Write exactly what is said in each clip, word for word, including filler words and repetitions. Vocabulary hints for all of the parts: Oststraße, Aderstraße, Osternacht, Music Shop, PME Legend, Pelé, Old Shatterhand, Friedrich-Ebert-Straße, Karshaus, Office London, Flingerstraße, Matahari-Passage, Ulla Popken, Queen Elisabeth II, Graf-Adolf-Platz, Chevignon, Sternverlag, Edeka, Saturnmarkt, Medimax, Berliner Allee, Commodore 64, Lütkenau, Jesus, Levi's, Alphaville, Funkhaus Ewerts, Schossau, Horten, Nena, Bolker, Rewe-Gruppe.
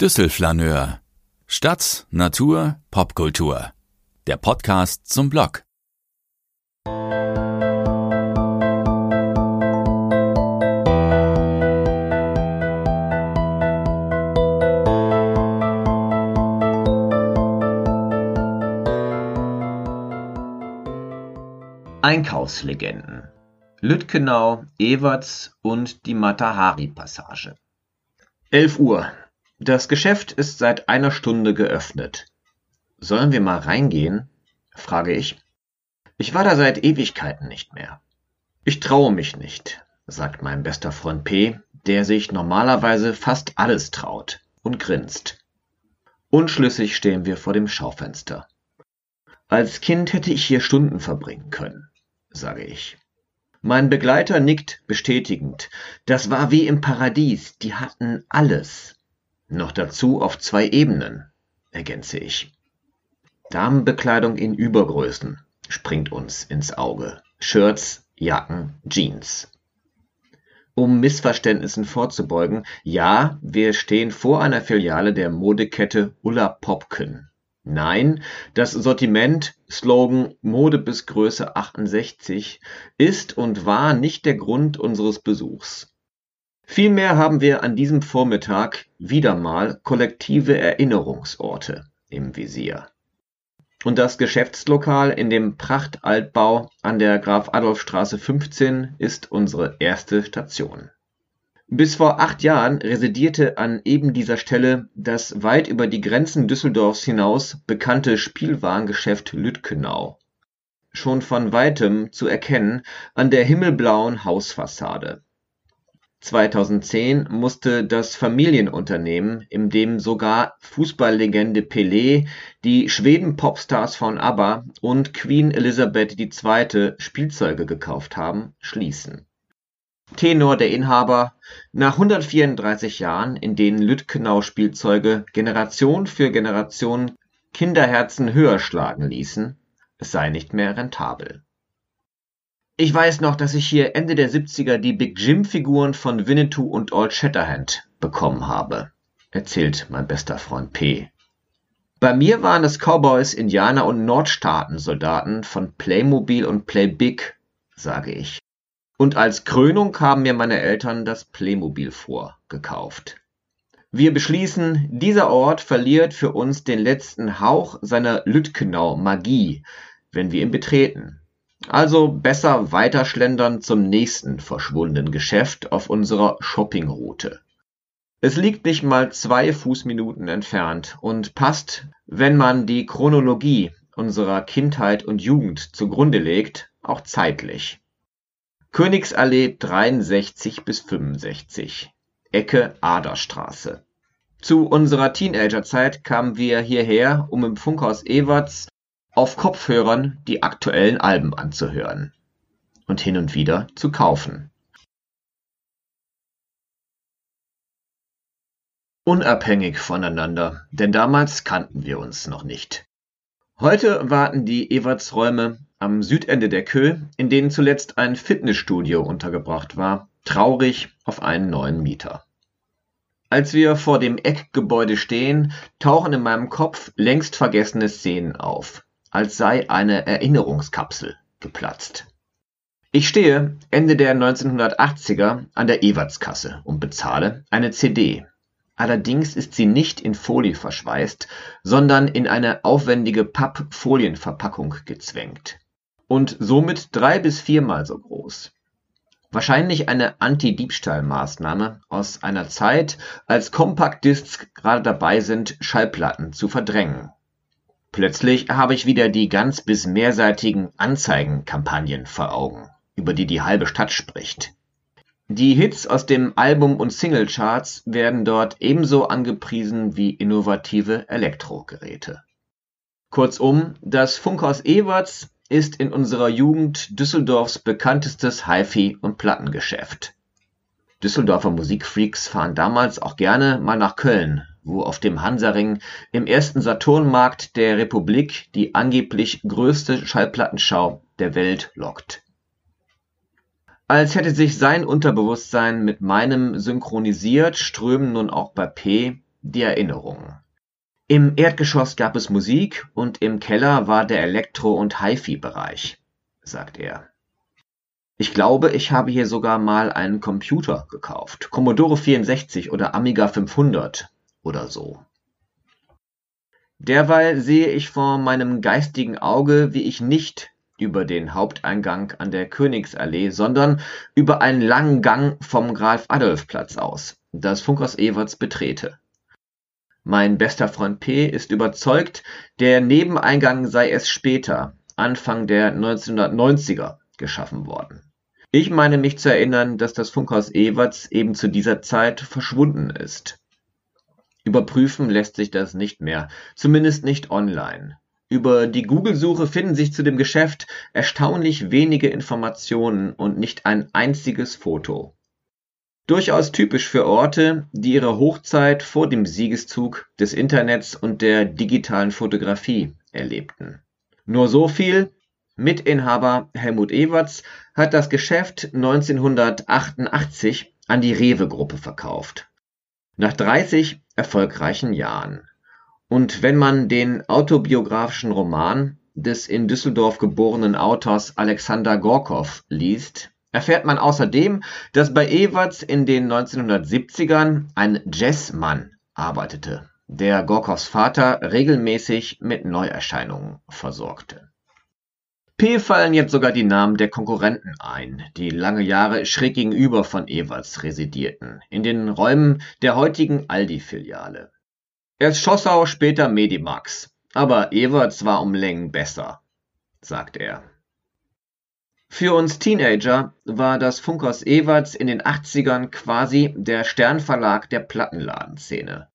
Düsselflaneur. Stadt, Natur, Popkultur. Der Podcast zum Blog. Einkaufslegenden. Lütkenau, Ewerts und die Matahari-Passage. elf Uhr. Das Geschäft ist seit einer Stunde geöffnet. Sollen wir mal reingehen? Frage ich. Ich war da seit Ewigkeiten nicht mehr. Ich traue mich nicht, sagt mein bester Freund P., der sich normalerweise fast alles traut, und grinst. Unschlüssig stehen wir vor dem Schaufenster. Als Kind hätte ich hier Stunden verbringen können, sage ich. Mein Begleiter nickt bestätigend. Das war wie im Paradies, die hatten alles. Noch dazu auf zwei Ebenen, ergänze ich. Damenbekleidung in Übergrößen springt uns ins Auge. Shirts, Jacken, Jeans. Um Missverständnissen vorzubeugen, ja, wir stehen vor einer Filiale der Modekette Ulla Popken. Nein, das Sortiment, Slogan Mode bis Größe achtundsechzig, ist und war nicht der Grund unseres Besuchs. Vielmehr haben wir an diesem Vormittag wieder mal kollektive Erinnerungsorte im Visier. Und das Geschäftslokal in dem Prachtaltbau an der Graf-Adolf-Straße fünfzehn ist unsere erste Station. Bis vor acht Jahren residierte an eben dieser Stelle das weit über die Grenzen Düsseldorfs hinaus bekannte Spielwarengeschäft Lütkenau. Schon von Weitem zu erkennen an der himmelblauen Hausfassade. zweitausendzehn musste das Familienunternehmen, in dem sogar Fußballlegende Pelé, die Schweden-Popstars von ABBA und Queen Elisabeth die Zweite Spielzeuge gekauft haben, schließen. Tenor der Inhaber: Nach hundertvierunddreißig Jahren, in denen Lütkenau Spielzeuge Generation für Generation Kinderherzen höher schlagen ließen, es sei nicht mehr rentabel. Ich weiß noch, dass ich hier Ende der siebziger die Big Jim-Figuren von Winnetou und Old Shatterhand bekommen habe, erzählt mein bester Freund P. Bei mir waren es Cowboys, Indianer und Nordstaatensoldaten von Playmobil und Playbig, sage ich. Und als Krönung haben mir meine Eltern das Playmobil vorgekauft. Wir beschließen, dieser Ort verliert für uns den letzten Hauch seiner Lütkenau-Magie, wenn wir ihn betreten. Also besser weiterschlendern zum nächsten verschwundenen Geschäft auf unserer Shoppingroute. Es liegt nicht mal zwei Fußminuten entfernt und passt, wenn man die Chronologie unserer Kindheit und Jugend zugrunde legt, auch zeitlich. Königsallee dreiundsechzig bis fünfundsechzig, Ecke Aderstraße. Zu unserer Teenagerzeit kamen wir hierher, um im Funkhaus Ewerts auf Kopfhörern die aktuellen Alben anzuhören und hin und wieder zu kaufen. Unabhängig voneinander, denn damals kannten wir uns noch nicht. Heute warten die Ewerts-Räume am Südende der Köh, in denen zuletzt ein Fitnessstudio untergebracht war, traurig auf einen neuen Mieter. Als wir vor dem Eckgebäude stehen, tauchen in meinem Kopf längst vergessene Szenen auf, als sei eine Erinnerungskapsel geplatzt. Ich stehe Ende der neunzehnhundertachtziger an der Ewertskasse und bezahle eine C D. Allerdings ist sie nicht in Folie verschweißt, sondern in eine aufwendige Pappfolienverpackung gezwängt und somit drei- bis viermal so groß. Wahrscheinlich eine Anti-Diebstahl-Maßnahme aus einer Zeit, als Compact-Discs gerade dabei sind, Schallplatten zu verdrängen. Plötzlich habe ich wieder die ganz bis mehrseitigen Anzeigenkampagnen vor Augen, über die die halbe Stadt spricht. Die Hits aus dem Album- und Singlecharts werden dort ebenso angepriesen wie innovative Elektrogeräte. Kurzum, das Funkhaus Ewerts ist in unserer Jugend Düsseldorfs bekanntestes Hi-Fi- und Plattengeschäft. Düsseldorfer Musikfreaks fahren damals auch gerne mal nach Köln, wo auf dem Hansaring im ersten Saturnmarkt der Republik die angeblich größte Schallplattenschau der Welt lockt. Als hätte sich sein Unterbewusstsein mit meinem synchronisiert, strömen nun auch bei P Die Erinnerung. Im Erdgeschoss gab es Musik und im Keller war der Elektro- und Hi-Fi-Bereich, sagt er. Ich glaube, ich habe hier sogar mal einen Computer gekauft. Commodore vierundsechzig oder Amiga fünfhundert oder so. Derweil sehe ich vor meinem geistigen Auge, wie ich nicht über den Haupteingang an der Königsallee, sondern über einen langen Gang vom Graf-Adolf-Platz aus, das Funkhaus Ewerts betrete. Mein bester Freund P. ist überzeugt, der Nebeneingang sei erst später, Anfang der neunzehnhundertneunziger, geschaffen worden. Ich meine mich zu erinnern, dass das Funkhaus Ewerts eben zu dieser Zeit verschwunden ist. Überprüfen lässt sich das nicht mehr, zumindest nicht online. Über die Google-Suche finden sich zu dem Geschäft erstaunlich wenige Informationen und nicht ein einziges Foto. Durchaus typisch für Orte, die ihre Hochzeit vor dem Siegeszug des Internets und der digitalen Fotografie erlebten. Nur so viel: Mitinhaber Helmut Ewerts hat das Geschäft neunzehnhundertachtundachtzig an die Rewe-Gruppe verkauft. Nach dreißig erfolgreichen Jahren. Und wenn man den autobiografischen Roman des in Düsseldorf geborenen Autors Alexander Gorkov liest, erfährt man außerdem, dass bei Ewerts in den neunzehnhundertsiebzigern ein Jazzmann arbeitete, der Gorkovs Vater regelmäßig mit Neuerscheinungen versorgte. P. fallen jetzt sogar die Namen der Konkurrenten ein, die lange Jahre schräg gegenüber von Ewerts residierten, in den Räumen der heutigen Aldi-Filiale. Erst Schossau, später Medimax, aber Ewerts war um Längen besser, sagt er. Für uns Teenager war das Funkhaus Ewerts in den achtzigern quasi der Sternverlag der Plattenladenszene.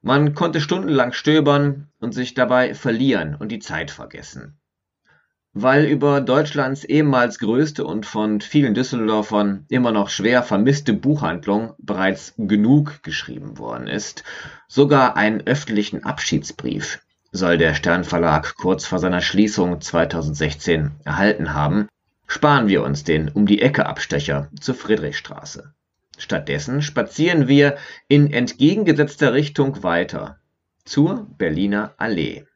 Man konnte stundenlang stöbern und sich dabei verlieren und die Zeit vergessen. Weil über Deutschlands ehemals größte und von vielen Düsseldorfern immer noch schwer vermisste Buchhandlung bereits genug geschrieben worden ist, sogar einen öffentlichen Abschiedsbrief soll der Sternverlag kurz vor seiner Schließung zweitausendsechzehn erhalten haben, sparen wir uns den Um-die-Ecke-Abstecher zur Friedrichstraße. Stattdessen spazieren wir in entgegengesetzter Richtung weiter zur Berliner Allee.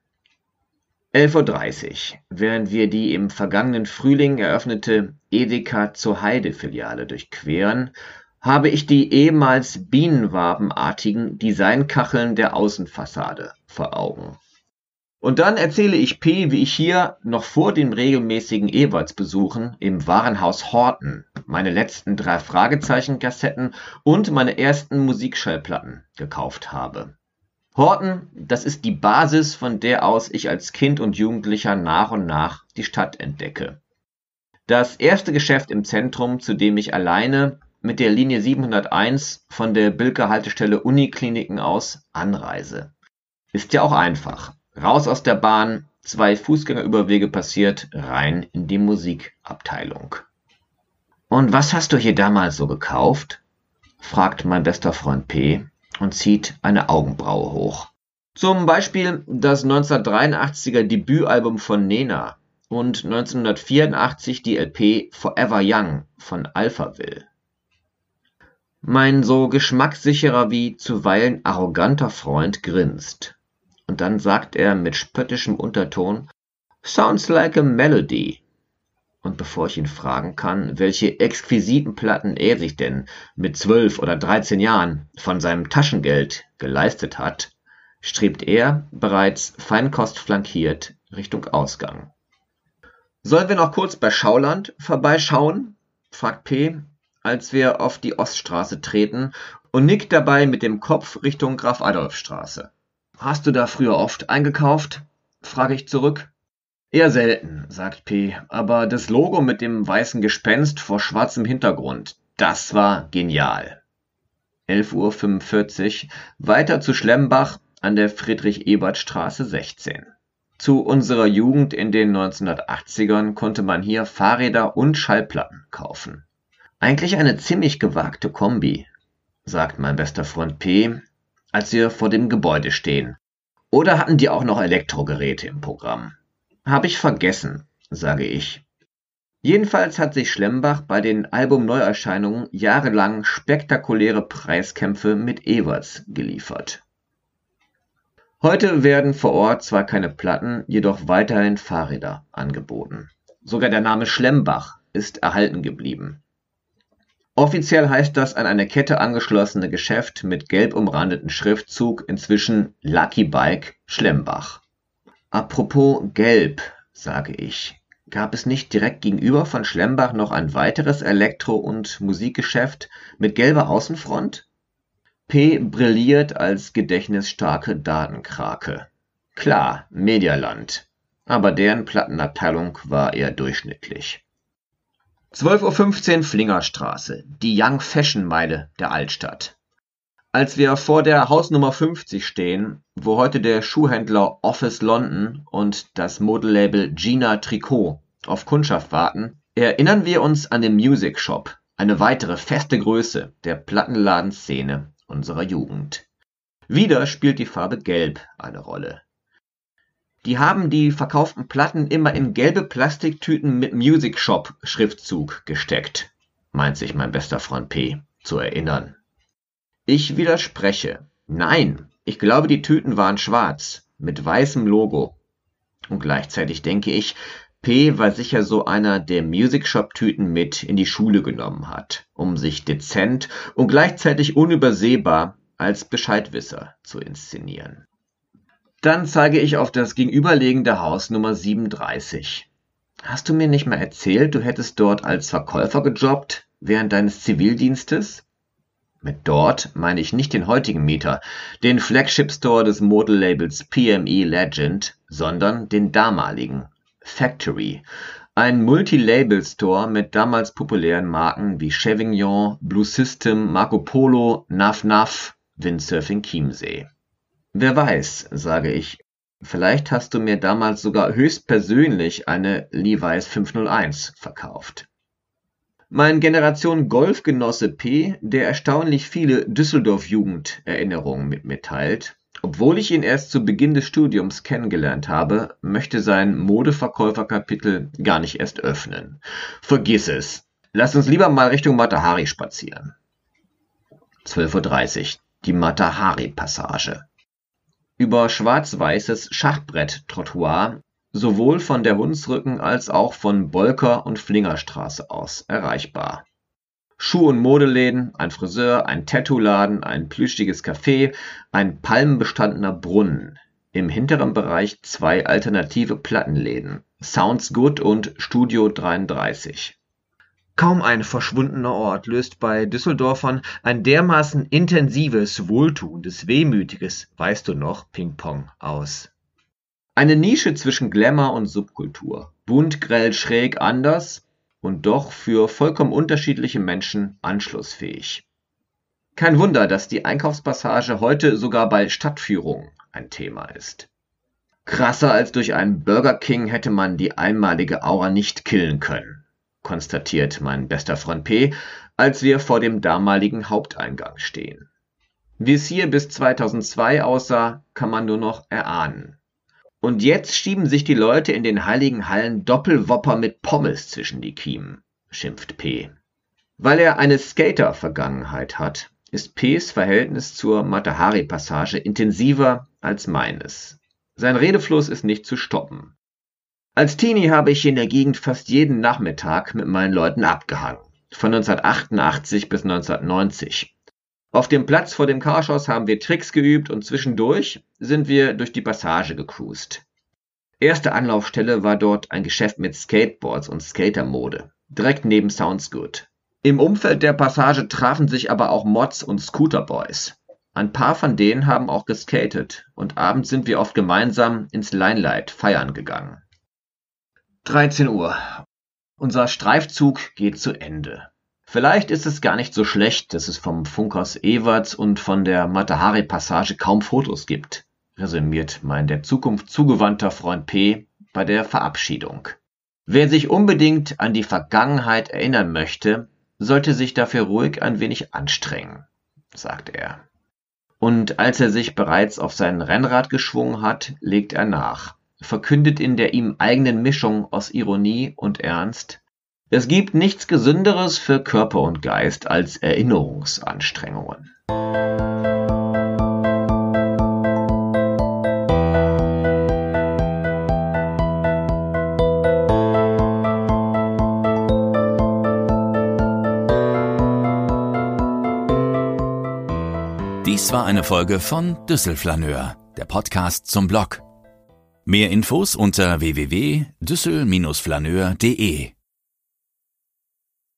elf Uhr dreißig, während wir die im vergangenen Frühling eröffnete Edeka zur Heide-Filiale durchqueren, habe ich die ehemals bienenwabenartigen Designkacheln der Außenfassade vor Augen. Und dann erzähle ich P., wie ich hier noch vor dem regelmäßigen Ewerts-Besuchen im Warenhaus Horten meine letzten drei Fragezeichen-Kassetten und meine ersten Musikschallplatten gekauft habe. Horten, das ist die Basis, von der aus ich als Kind und Jugendlicher nach und nach die Stadt entdecke. Das erste Geschäft im Zentrum, zu dem ich alleine mit der Linie siebenhunderteins von der Bilke-Haltestelle Unikliniken aus anreise. Ist ja auch einfach. Raus aus der Bahn, zwei Fußgängerüberwege passiert, rein in die Musikabteilung. Und was hast du hier damals so gekauft? Fragt mein bester Freund P. und zieht eine Augenbraue hoch. Zum Beispiel das neunzehnhundertdreiundachtziger Debütalbum von Nena und neunzehnhundertvierundachtzig die L P Forever Young von Alphaville. Mein so geschmackssicherer wie zuweilen arroganter Freund grinst. Und dann sagt er mit spöttischem Unterton, "Sounds like a melody." Und bevor ich ihn fragen kann, welche exquisiten Platten er sich denn mit zwölf oder dreizehn Jahren von seinem Taschengeld geleistet hat, strebt er bereits feinkostflankiert Richtung Ausgang. Sollen wir noch kurz bei Schauland vorbeischauen? Fragt P., als wir auf die Oststraße treten, und nickt dabei mit dem Kopf Richtung Graf-Adolf-Straße. Hast du da früher oft eingekauft? Frage ich zurück. Eher selten, sagt P., aber das Logo mit dem weißen Gespenst vor schwarzem Hintergrund, das war genial. elf Uhr fünfundvierzig, weiter zu Schlembach an der Friedrich-Ebert-Straße sechzehn. Zu unserer Jugend in den neunzehnhundertachtzigern konnte man hier Fahrräder und Schallplatten kaufen. Eigentlich eine ziemlich gewagte Kombi, sagt mein bester Freund P., als wir vor dem Gebäude stehen. Oder hatten die auch noch Elektrogeräte im Programm? Habe ich vergessen, sage ich. Jedenfalls hat sich Schlembach bei den Albumneuerscheinungen jahrelang spektakuläre Preiskämpfe mit Ewerts geliefert. Heute werden vor Ort zwar keine Platten, jedoch weiterhin Fahrräder angeboten. Sogar der Name Schlembach ist erhalten geblieben. Offiziell heißt das an eine Kette angeschlossene Geschäft mit gelb umrandeten Schriftzug inzwischen Lucky Bike Schlembach. Apropos gelb, sage ich, gab es nicht direkt gegenüber von Schlembach noch ein weiteres Elektro- und Musikgeschäft mit gelber Außenfront? P brilliert als gedächtnisstarke Datenkrake. Klar, Medialand, aber deren Plattenabteilung war eher durchschnittlich. zwölf Uhr fünfzehn Flingerstraße, die Young Fashion Meile der Altstadt. Als wir vor der Hausnummer fünfzig stehen, wo heute der Schuhhändler Office London und das Modelabel Gina Tricot auf Kundschaft warten, erinnern wir uns an den Music Shop, eine weitere feste Größe der Plattenladenszene unserer Jugend. Wieder spielt die Farbe Gelb eine Rolle. Die haben die verkauften Platten immer in gelbe Plastiktüten mit Music Shop Schriftzug gesteckt, meint sich mein bester Freund P. zu erinnern. Ich widerspreche. Nein, ich glaube, die Tüten waren schwarz, mit weißem Logo. Und gleichzeitig denke ich, P. war sicher so einer, der Music Shop Tüten mit in die Schule genommen hat, um sich dezent und gleichzeitig unübersehbar als Bescheidwisser zu inszenieren. Dann zeige ich auf das gegenüberliegende Haus Nummer siebenunddreißig. Hast du mir nicht mal erzählt, du hättest dort als Verkäufer gejobbt während deines Zivildienstes? Mit dort meine ich nicht den heutigen Mieter, den Flagship-Store des Modellabels P M E Legend, sondern den damaligen, Factory, ein Multi-Label-Store mit damals populären Marken wie Chevignon, Blue System, Marco Polo, Naf Naf, Windsurfing Chiemsee. Wer weiß, sage ich, vielleicht hast du mir damals sogar höchstpersönlich eine Levi's fünf null eins verkauft. Mein Generation Golfgenosse P., der erstaunlich viele Düsseldorf-Jugend-Erinnerungen mit mir teilt, obwohl ich ihn erst zu Beginn des Studiums kennengelernt habe, möchte sein Modeverkäuferkapitel gar nicht erst öffnen. Vergiss es. Lass uns lieber mal Richtung Matahari spazieren. zwölf Uhr dreißig, die Matahari-Passage. Über schwarz-weißes Schachbrett-Trottoir, sowohl von der Hunsrücken als auch von Bolker- und Flingerstraße aus erreichbar. Schuh- und Modeläden, ein Friseur, ein Tattoo-Laden, ein plüschiges Café, ein palmenbestandener Brunnen. Im hinteren Bereich zwei alternative Plattenläden, Sounds Good und Studio dreiunddreißig. Kaum ein verschwundener Ort löst bei Düsseldorfern ein dermaßen intensives, wohltuendes, wehmütiges, weißt du noch, Ping-Pong aus. Eine Nische zwischen Glamour und Subkultur, bunt, grell, schräg, anders und doch für vollkommen unterschiedliche Menschen anschlussfähig. Kein Wunder, dass die Einkaufspassage heute sogar bei Stadtführungen ein Thema ist. Krasser als durch einen Burger King hätte man die einmalige Aura nicht killen können, konstatiert mein bester Freund P., als wir vor dem damaligen Haupteingang stehen. Wie es hier bis zweitausendzwei aussah, kann man nur noch erahnen. Und jetzt schieben sich die Leute in den heiligen Hallen Doppelwopper mit Pommes zwischen die Kiemen, schimpft P. Weil er eine Skater-Vergangenheit hat, ist P.s Verhältnis zur Matahari-Passage intensiver als meines. Sein Redefluss ist nicht zu stoppen. Als Teenie habe ich in der Gegend fast jeden Nachmittag mit meinen Leuten abgehangen, von neunzehnhundertachtundachtzig bis neunzehnhundertneunzig. Auf dem Platz vor dem Karshaus haben wir Tricks geübt und zwischendurch sind wir durch die Passage gecruised. Erste Anlaufstelle war dort ein Geschäft mit Skateboards und Skatermode, direkt neben Sounds Good. Im Umfeld der Passage trafen sich aber auch Mods und Scooterboys. Ein paar von denen haben auch geskatet und abends sind wir oft gemeinsam ins Limelight feiern gegangen. dreizehn Uhr. Unser Streifzug geht zu Ende. Vielleicht ist es gar nicht so schlecht, dass es vom Funkhaus Ewerts und von der Matahari-Passage kaum Fotos gibt, resümiert mein der Zukunft zugewandter Freund P. bei der Verabschiedung. Wer sich unbedingt an die Vergangenheit erinnern möchte, sollte sich dafür ruhig ein wenig anstrengen, sagt er. Und als er sich bereits auf sein Rennrad geschwungen hat, legt er nach. Verkündet in der ihm eigenen Mischung aus Ironie und Ernst, es gibt nichts Gesünderes für Körper und Geist als Erinnerungsanstrengungen. Dies war eine Folge von Düsselflaneur, der Podcast zum Blog. Mehr Infos unter w w w punkt düssel Strich flaneur punkt de.